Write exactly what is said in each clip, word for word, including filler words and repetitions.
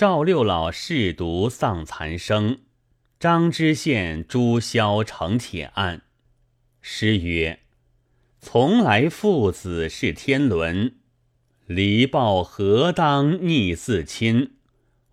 赵六老嗜读丧残生，张知县诛萧城铁案。诗曰：从来父子是天伦，离报何当逆自亲。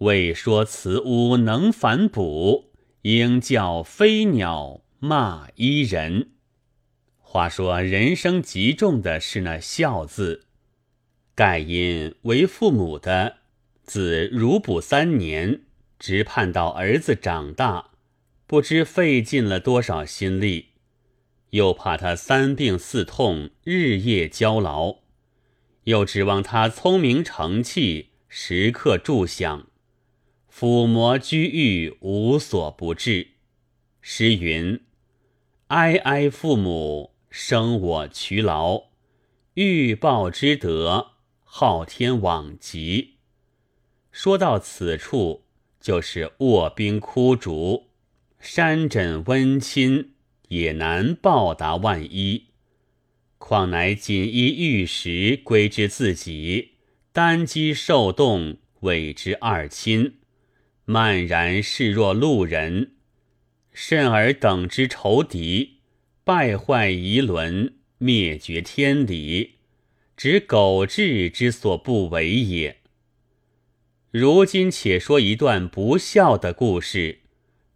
未说慈乌能反哺，应教飞鸟骂伊人。话说人生极重的是那孝字，盖因为父母的子如哺三年，直盼到儿子长大，不知费尽了多少心力，又怕他三病四痛，日夜焦劳，又指望他聪明成器，时刻助想，抚磨居育，无所不至。诗云：哀哀父母，生我劬劳，欲报之德，昊天罔极。说到此处，就是卧冰枯竹，山枕温亲，也难报答万一，况乃锦衣玉食归之自己，单机受冻，委之二亲，漫然视若路人，甚而等之仇敌，败坏遗伦，灭绝天理，只苟志之所不为也。如今且说一段不孝的故事，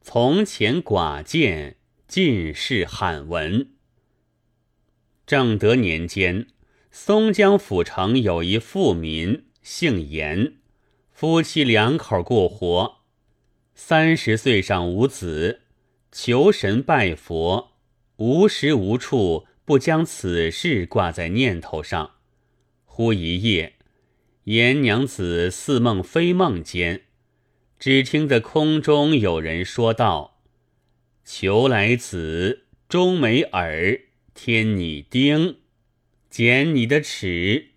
从前寡见，尽是罕闻。正德年间，松江府城有一富民，姓严，夫妻两口过活，三十岁上无子，求神拜佛，无时无处不将此事挂在念头上。忽一夜，严娘子似梦非梦间，只听得空中有人说道：求来子，终没耳，添你丁，剪你的齿。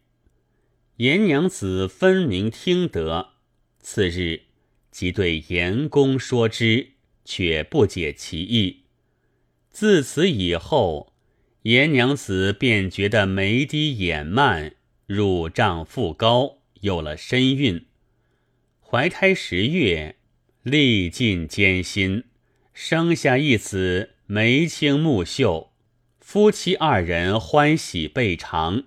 严娘子分明听得，次日即对严公说之，却不解其意。自此以后，严娘子便觉得眉低眼慢，乳胀腹高，有了身孕。怀胎十月，历尽艰辛，生下一子，眉清目秀，夫妻二人欢喜倍尝，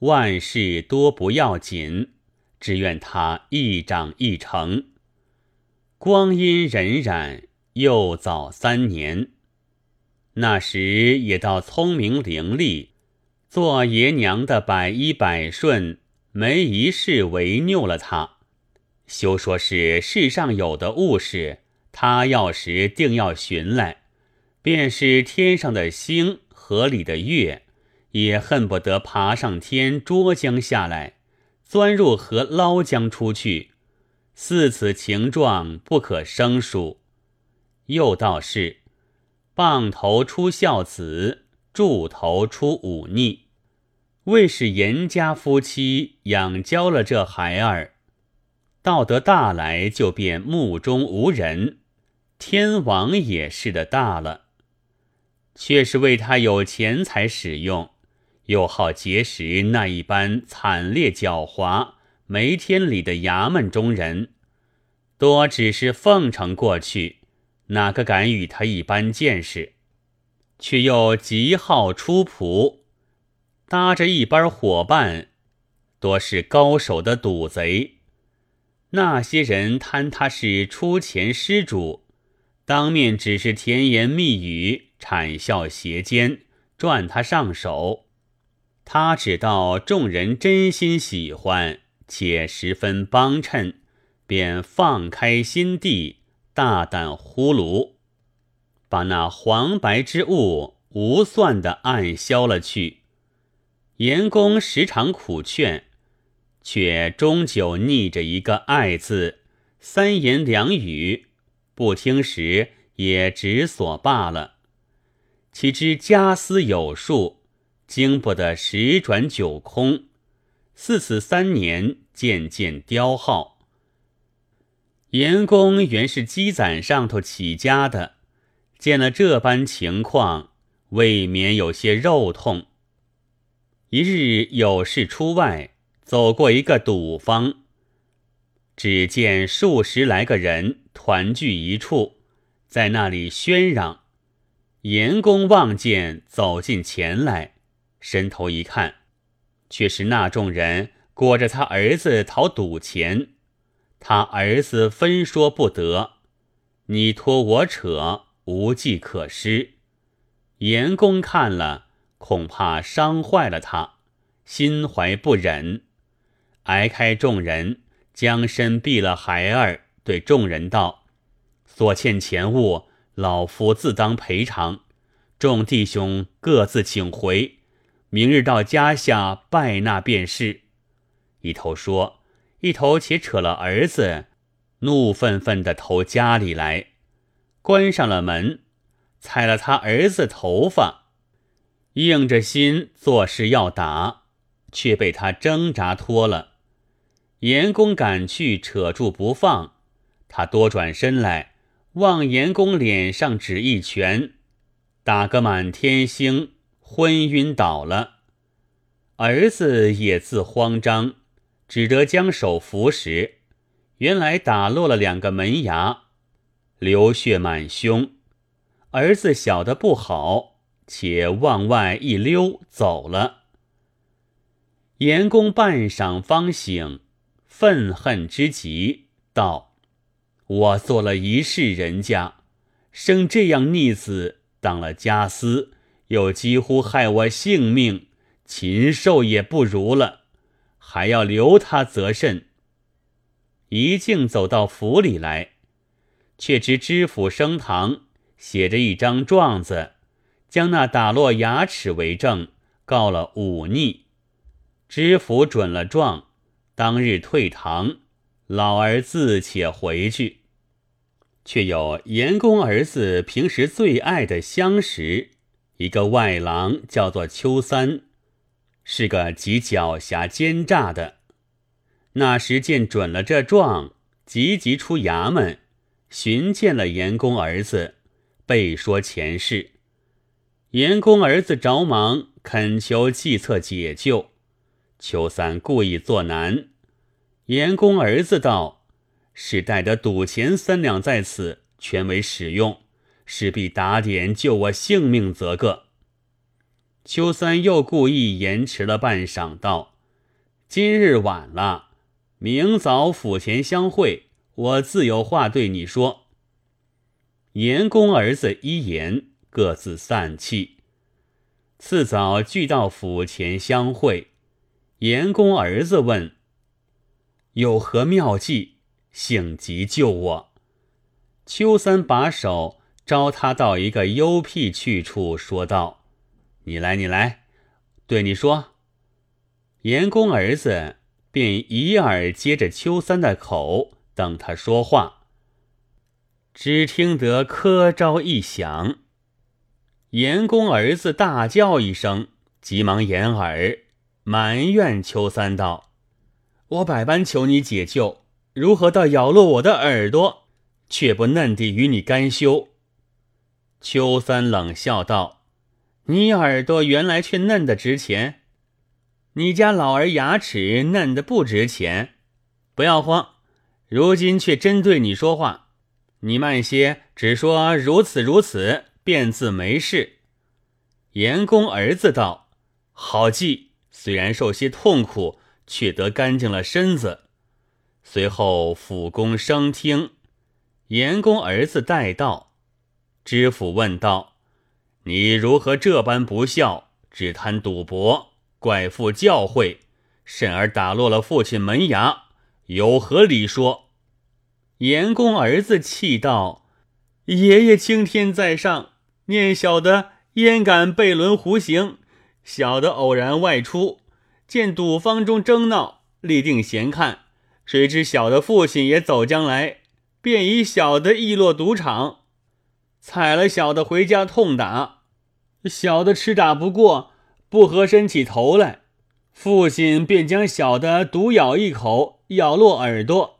万事多不要紧，只愿他一长一成。光阴荏苒，又早三年，那时也到聪明伶俐，做爷娘的百依百顺，没一事违拗了他。休说是世上有的物事，他要时定要寻来，便是天上的星，河里的月，也恨不得爬上天捉将下来，钻入河捞将出去，似此情状不可生数。又道是棒头出孝子，柱头出忤逆，为使严家夫妻养教了这孩儿，到得大来就便目中无人，天王也似的大了，却是为他有钱财使用，又好结识那一般惨烈狡猾没天理的衙门中人，多只是奉承过去，哪个敢与他一般见识？却又极好出仆，搭着一班伙伴，多是高手的赌贼。那些人贪他是出钱施主，当面只是甜言蜜语，谄笑邪奸，赚他上手。他只道众人真心喜欢，且十分帮衬，便放开心地，大胆呼噜，把那黄白之物无算的暗销了去。严公时常苦劝，却终究逆着一个爱字，三言两语不听时，也只所罢了。岂知家私有数，经不得十转九空，似此三年，渐渐凋耗。严公原是积攒上头起家的，见了这般情况，未免有些肉痛。一日有事出外，走过一个赌坊，只见数十来个人团聚一处，在那里喧嚷。严公望见，走近前来，伸头一看，却是那众人裹着他儿子讨赌钱。他儿子分说不得，你拖我扯，无计可施。严公看了，恐怕伤坏了他，心怀不忍，挨开众人，将身避了孩儿，对众人道：所欠钱物，老夫自当赔偿，众弟兄各自请回，明日到家下拜纳便是。一头说，一头且扯了儿子，怒愤愤地投家里来，关上了门，踩了他儿子头发，硬着心做事要打，却被他挣扎脱了。严公赶去扯住不放，他多转身来，望严公脸上只一拳，打个满天星，昏晕倒了。儿子也自慌张，只得将手扶实，原来打落了两个门牙，流血满胸。儿子晓得不好，且往外一溜走了。严公半晌方醒，愤恨之极，道：我做了一世人家，生这样逆子，当了家私，又几乎害我性命，禽兽也不如了，还要留他则甚。一径走到府里来，却知知府升堂写着一张状子，将那打落牙齿为证，告了忤逆。知府准了状，当日退堂，老儿自且回去。却有严公儿子平时最爱的相识，一个外郎叫做秋三，是个极狡黠奸诈的。那时见准了这状，急急出衙门，寻见了严公儿子，备说前事。严公儿子着忙恳求计策解救，秋三故意作难。严公儿子道：是带得赌钱三两在此，全为使用，势必打点救我性命则个。秋三又故意延迟了半晌，道：今日晚了，明早府前相会，我自有话对你说。严公儿子一言，各自散去。次早聚到府前相会，严公儿子问：有何妙计，幸急救我？秋三把手招他到一个幽僻去处，说道：你来，你来，对你说。严公儿子便以耳接着秋三的口，等他说话。只听得磕招一响，严公儿子大叫一声，急忙掩耳，埋怨秋三道：我百般求你解救，如何到咬落我的耳朵，却不嫩地与你干休？秋三冷笑道：你耳朵原来却嫩得值钱，你家老儿牙齿嫩得不值钱，不要慌，如今却针对你说话，你慢些，只说如此如此，便自没事。严公儿子道：好计，虽然受些痛苦，却得干净了身子。随后府公升听，严公儿子带到。知府问道：你如何这般不孝，只贪赌博，怪父教诲，甚而打落了父亲门牙，有何理说？严公儿子气道：爷爷青天在上，念小的焉敢背轮胡行，小的偶然外出，见赌坊中争闹，立定闲看，谁知小的父亲也走将来，便以小的易落赌场，踩了小的回家痛打，小的吃打不过，不合身起头来，父亲便将小的毒咬一口，咬落耳朵，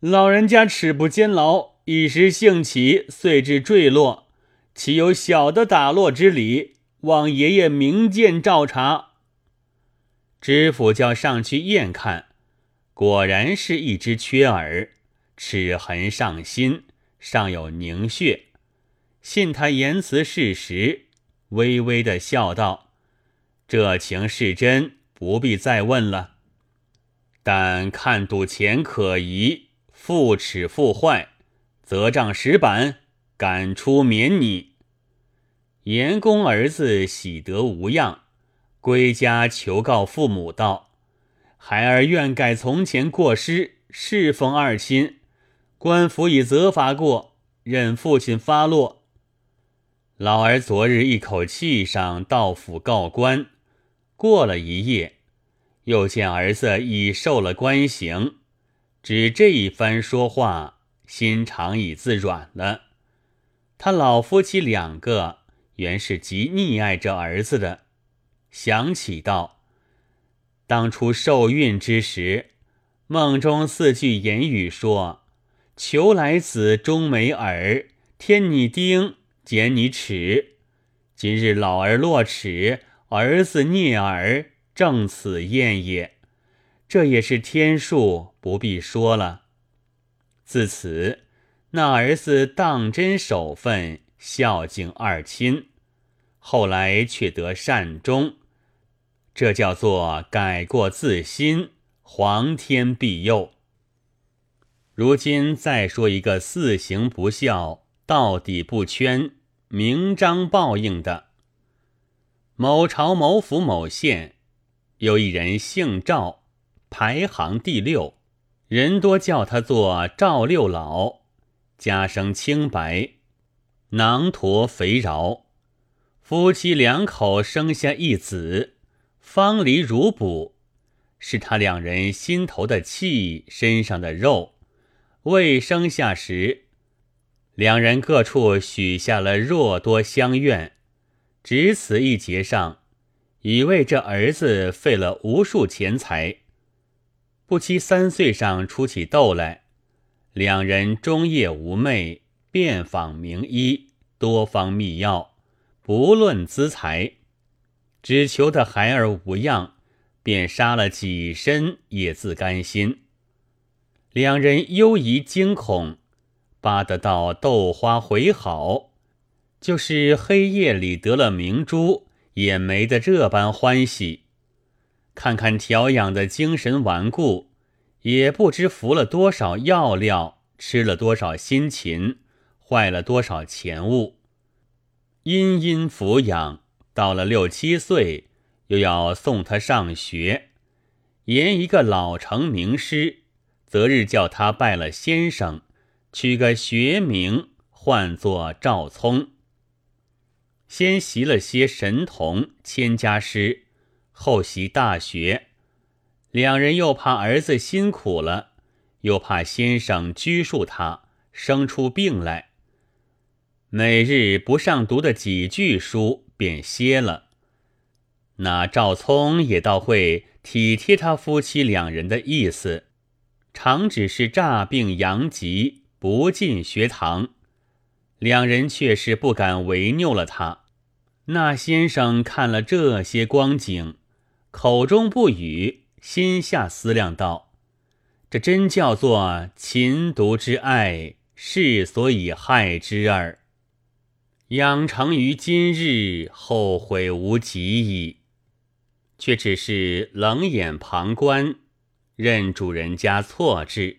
老人家齿不坚牢，一时兴起，遂至坠落，岂有小的打落之理？望爷爷明鉴照查。知府叫上去验看，果然是一只缺耳，齿痕上心，上有凝血。信他言辞事实，微微的笑道：“这情是真，不必再问了。但看赌钱可疑，复齿复坏，责杖石板，赶出免你。”严公儿子喜得无恙，归家求告父母道：“孩儿愿改从前过失，侍奉二亲，官府已责罚过，任父亲发落。”老儿昨日一口气上到府告官，过了一夜，又见儿子已受了官刑，只这一番说话，心肠已自软了。他老夫妻两个原是极溺爱着儿子的，想起道：“当初受孕之时，梦中四句言语说：‘求来子终没耳，添你丁，剪你齿。’今日老儿落齿，儿子啮耳，正此验也。这也是天数，不必说了。”自此，那儿子当真守分，孝敬二亲，后来却得善终，这叫做改过自新，皇天庇佑。如今再说一个四行不孝，到底不圈，明章报应的。某朝某府某县有一人姓赵，排行第六，人多叫他做赵六老。家生清白，囊驼肥饶，夫妻两口生下一子，方离乳哺，是他两人心头的气，身上的肉。未生下时，两人各处许下了若多相怨，只此一节上，已为这儿子费了无数钱财。不期三岁上出起痘来，两人终夜无寐，遍访名医，多方秘药，不论资财，只求得孩儿无恙，便杀了己身也自甘心。两人忧疑惊恐，扒得到豆花回好，就是黑夜里得了明珠，也没得这般欢喜。看看调养的精神顽固，也不知服了多少药料，吃了多少辛勤，坏了多少钱物。殷殷抚养，到了六七岁，又要送他上学。沿一个老成名师，择日叫他拜了先生，取个学名，唤作赵聪。先习了些神童千家诗，后习大学。两人又怕儿子辛苦了，又怕先生拘束他，生出病来，每日不上读的几句书便歇了。那赵聪也倒会体贴他夫妻两人的意思，常只是诈病阳疾，不进学堂。两人却是不敢违拗了他。那先生看了这些光景，口中不语，心下思量道：“这真叫做禽毒之爱，是所以害之耳。养成于今日，后悔无及矣。”却只是冷眼旁观，任主人家错置。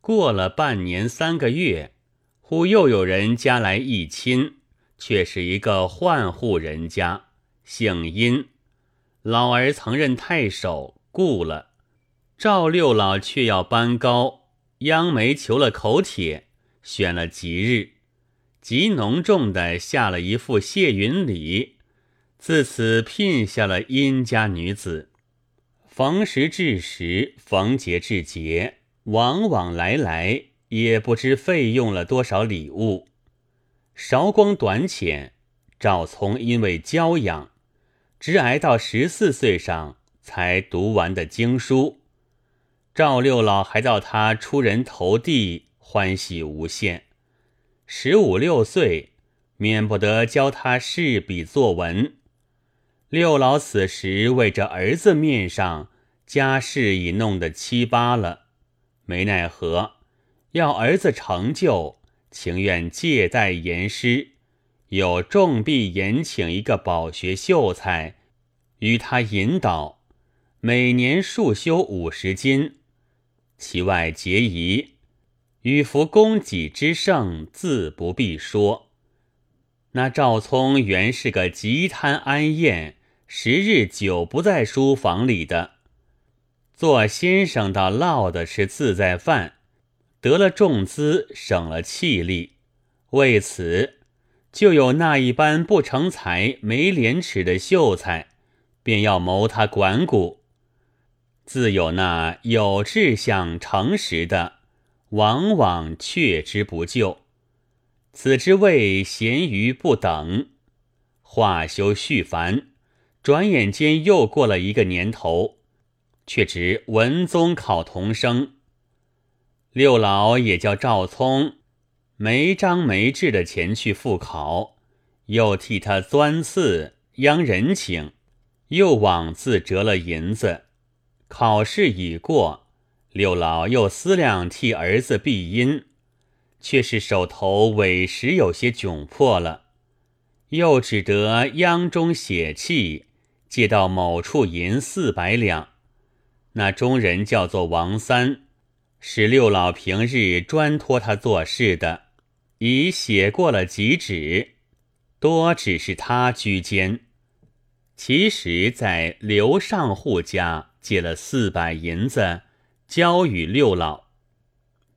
过了半年三个月，忽又有人家来一亲，却是一个宦户人家，姓殷。老儿曾任太守，故了。赵六老却要班高，央媒求了口帖，选了吉日，极浓重的下了一副谢云礼，自此聘下了殷家女子。逢时至时，逢节至节，往往来来，也不知费用了多少礼物。韶光短浅，赵聪因为娇养，直挨到十四岁上才读完的经书。赵六老还到他出人头地，欢喜无限。十五六岁，免不得教他试笔作文。六老此时为这儿子面上家事已弄得七八了，没奈何要儿子成就，情愿借贷严师，有重币严请一个饱学秀才与他引导，每年数修五十金，其外节仪与夫供给之盛，自不必说。那赵聪原是个极贪安宴，时日久不在书房里的，做先生倒落的是自在饭，得了重资，省了气力，为此就有那一般不成才没廉耻的秀才，便要谋他管骨。自有那有志向诚实的，往往却之不就，此之谓咸鱼不等。话休续繁，转眼间又过了一个年头，却值文宗考童生。六老也叫赵聪没章没志的前去复考，又替他钻刺央人情，又枉自折了银子。考试已过，六老又思量替儿子避阴，却是手头委实有些窘迫了，又只得央中血气借到某处银四百两。那中人叫做王三，是六老平日专托他做事的，已写过了几纸，多只是他居间。其实在刘上户家借了四百银子交与六老，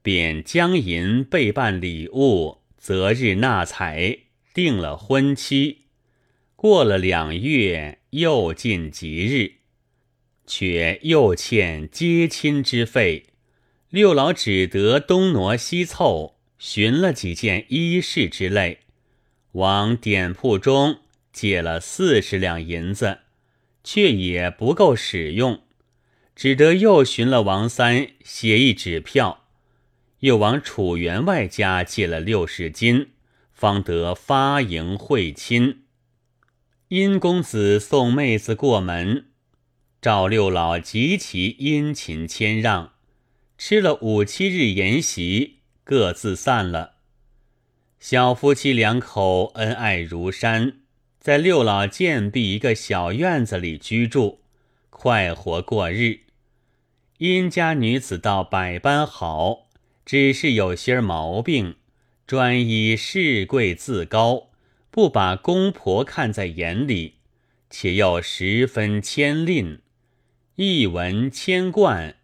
便将银备办礼物，择日纳财，定了婚期。过了两月，又近吉日，却又欠接亲之费，六老只得东挪西凑，寻了几件衣饰之类，往典铺中借了四十两银子，却也不够使用，只得又寻了王三写一纸票，又往楚员外家借了六十金，方得发迎会亲。殷公子送妹子过门，赵六老极其殷勤谦让，吃了五七日筵席，各自散了。小夫妻两口恩爱如山，在六老建壁一个小院子里居住，快活过日。殷家女子倒百般好，只是有些毛病，专一恃贵自高，不把公婆看在眼里，且又十分谦吝，一文千贯，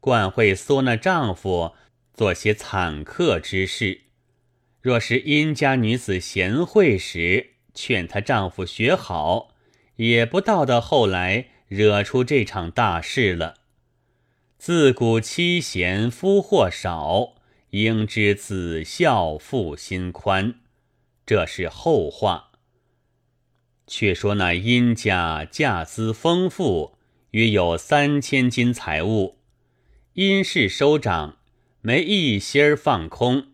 惯会唆那丈夫做些惨刻之事。若是殷家女子贤惠时，劝她丈夫学好，也不到的后来惹出这场大事了。自古妻贤夫祸少，应知子孝父心宽，这是后话。却说那殷家价资丰富，约有三千金财物，殷氏收掌，没一心儿放空。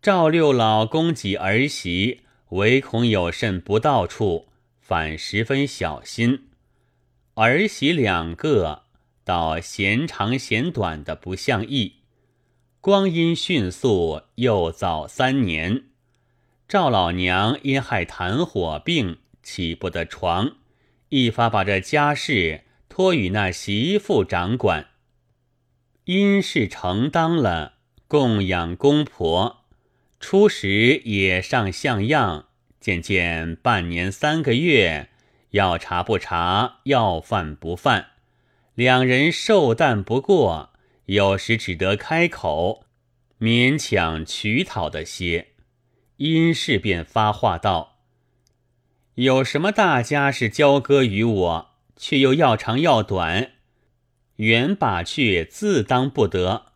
赵六老供给儿媳，唯恐有甚不到处，反十分小心。儿媳两个倒嫌长嫌短的不像意，光阴迅速，又早三年。赵老娘因害痰火病起不得床，一发把这家事托与那媳妇掌管。因是承当了供养公婆，初时也上像样，渐渐半年三个月，要茶不茶，要饭不饭，两人寿诞不过，有时只得开口勉强取讨的些。因是便发话道：有什么大家是交割于我，却又要长要短，原把去自当不得，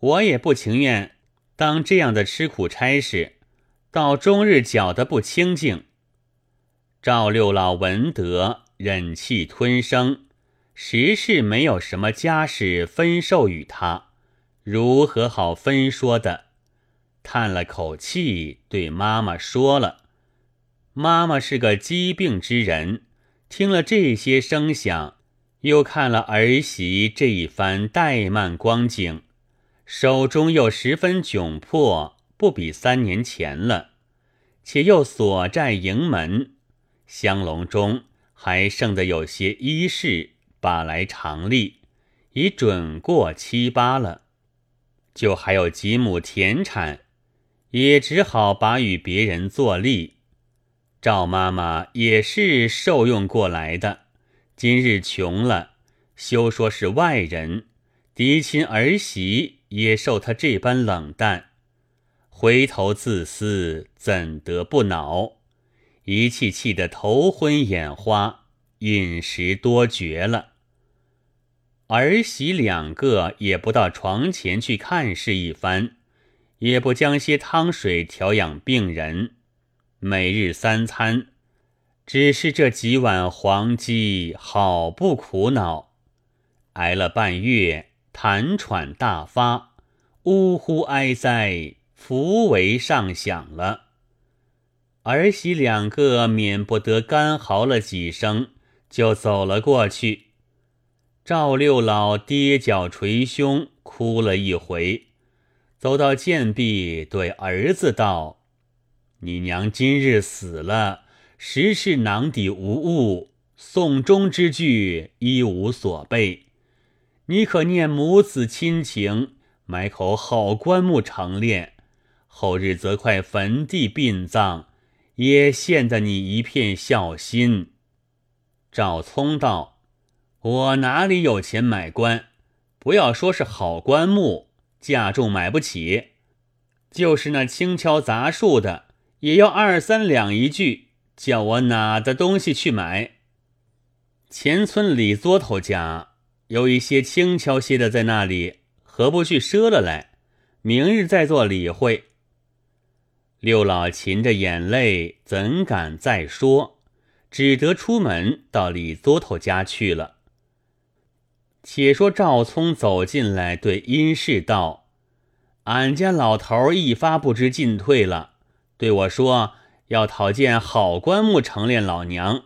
我也不情愿当这样的吃苦差事，到终日搅得不清净。赵六老闻得，忍气吞声，实是没有什么家事分授与他，如何好分说的，叹了口气，对妈妈说了。妈妈是个疾病之人，听了这些声响，又看了儿媳这一番怠慢光景，手中又十分窘迫，不比三年前了，且又所债盈门，香笼中还剩的有些衣饰把来常例，已准过七八了，就还有几亩田产，也只好把与别人作例。赵妈妈也是受用过来的，今日穷了，休说是外人，嫡亲儿媳也受他这般冷淡，回头自私，怎得不恼？一气气的头昏眼花，饮食多绝了。儿媳两个也不到床前去看视一番，也不将些汤水调养病人，每日三餐，只是这几碗黄鸡好不苦恼。挨了半月，痰喘大发，呜呼哀哉，福为上响了。儿媳两个免不得干嚎了几声，就走了过去。赵六老跌脚捶胸，哭了一回，走到涧壁，对儿子道：“你娘今日死了，实是囊底无物，送终之具一无所备。你可念母子亲情，买口好棺木成殓，后日则快坟地殡葬，也献得你一片孝心。”赵聪道：“我哪里有钱买棺？不要说是好棺木，价重买不起，就是那轻敲杂树的，也要二三两一具，叫我哪的东西去买？”前村李作头家有一些轻敲些的在那里，何不去赊了来？明日再做理会。六老噙着眼泪，怎敢再说，只得出门到李作头家去了。且说赵聪走进来，对殷氏道：“俺家老头一发不知进退了，对我说要讨件好棺木成殓老娘。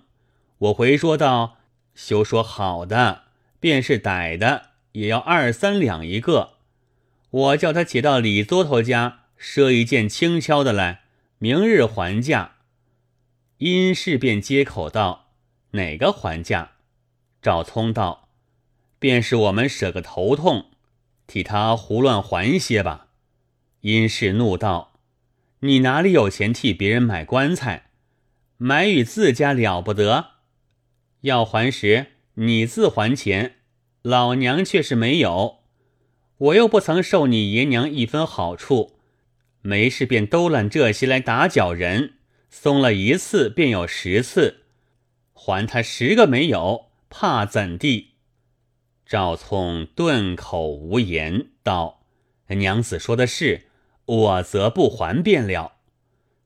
我回说道：休说好的，便是歹的，也要二三两一个。我叫他且到李多头家赊一件轻敲的来，明日还价。”殷氏便接口道：“哪个还价？”赵聪道：“便是我们舍个头痛，替他胡乱还些吧。”殷氏怒道：“你哪里有钱替别人买棺材？买与自家了不得？要还时你自还钱，老娘却是没有。我又不曾受你爷娘一分好处，没事便兜揽这些来打搅人，松了一次便有十次，还他十个没有，怕怎地？”赵聪顿口无言，道：“娘子说的是，我则不还便了。”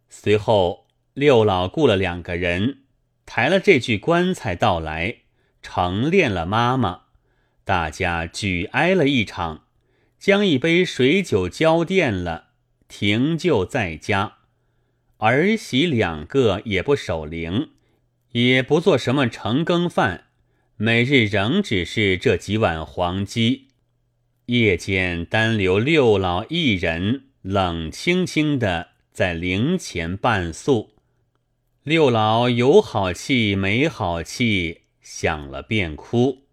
随后六老雇了两个人，抬了这具棺材到来，成殓了妈妈，大家举哀了一场，将一杯水酒浇奠了，停就在家。儿媳两个也不守灵，也不做什么成羹饭，每日仍只是这几碗黄鸡，夜间单留六老一人，冷清清的在灵前伴宿。六老有好气没好气，想了便哭。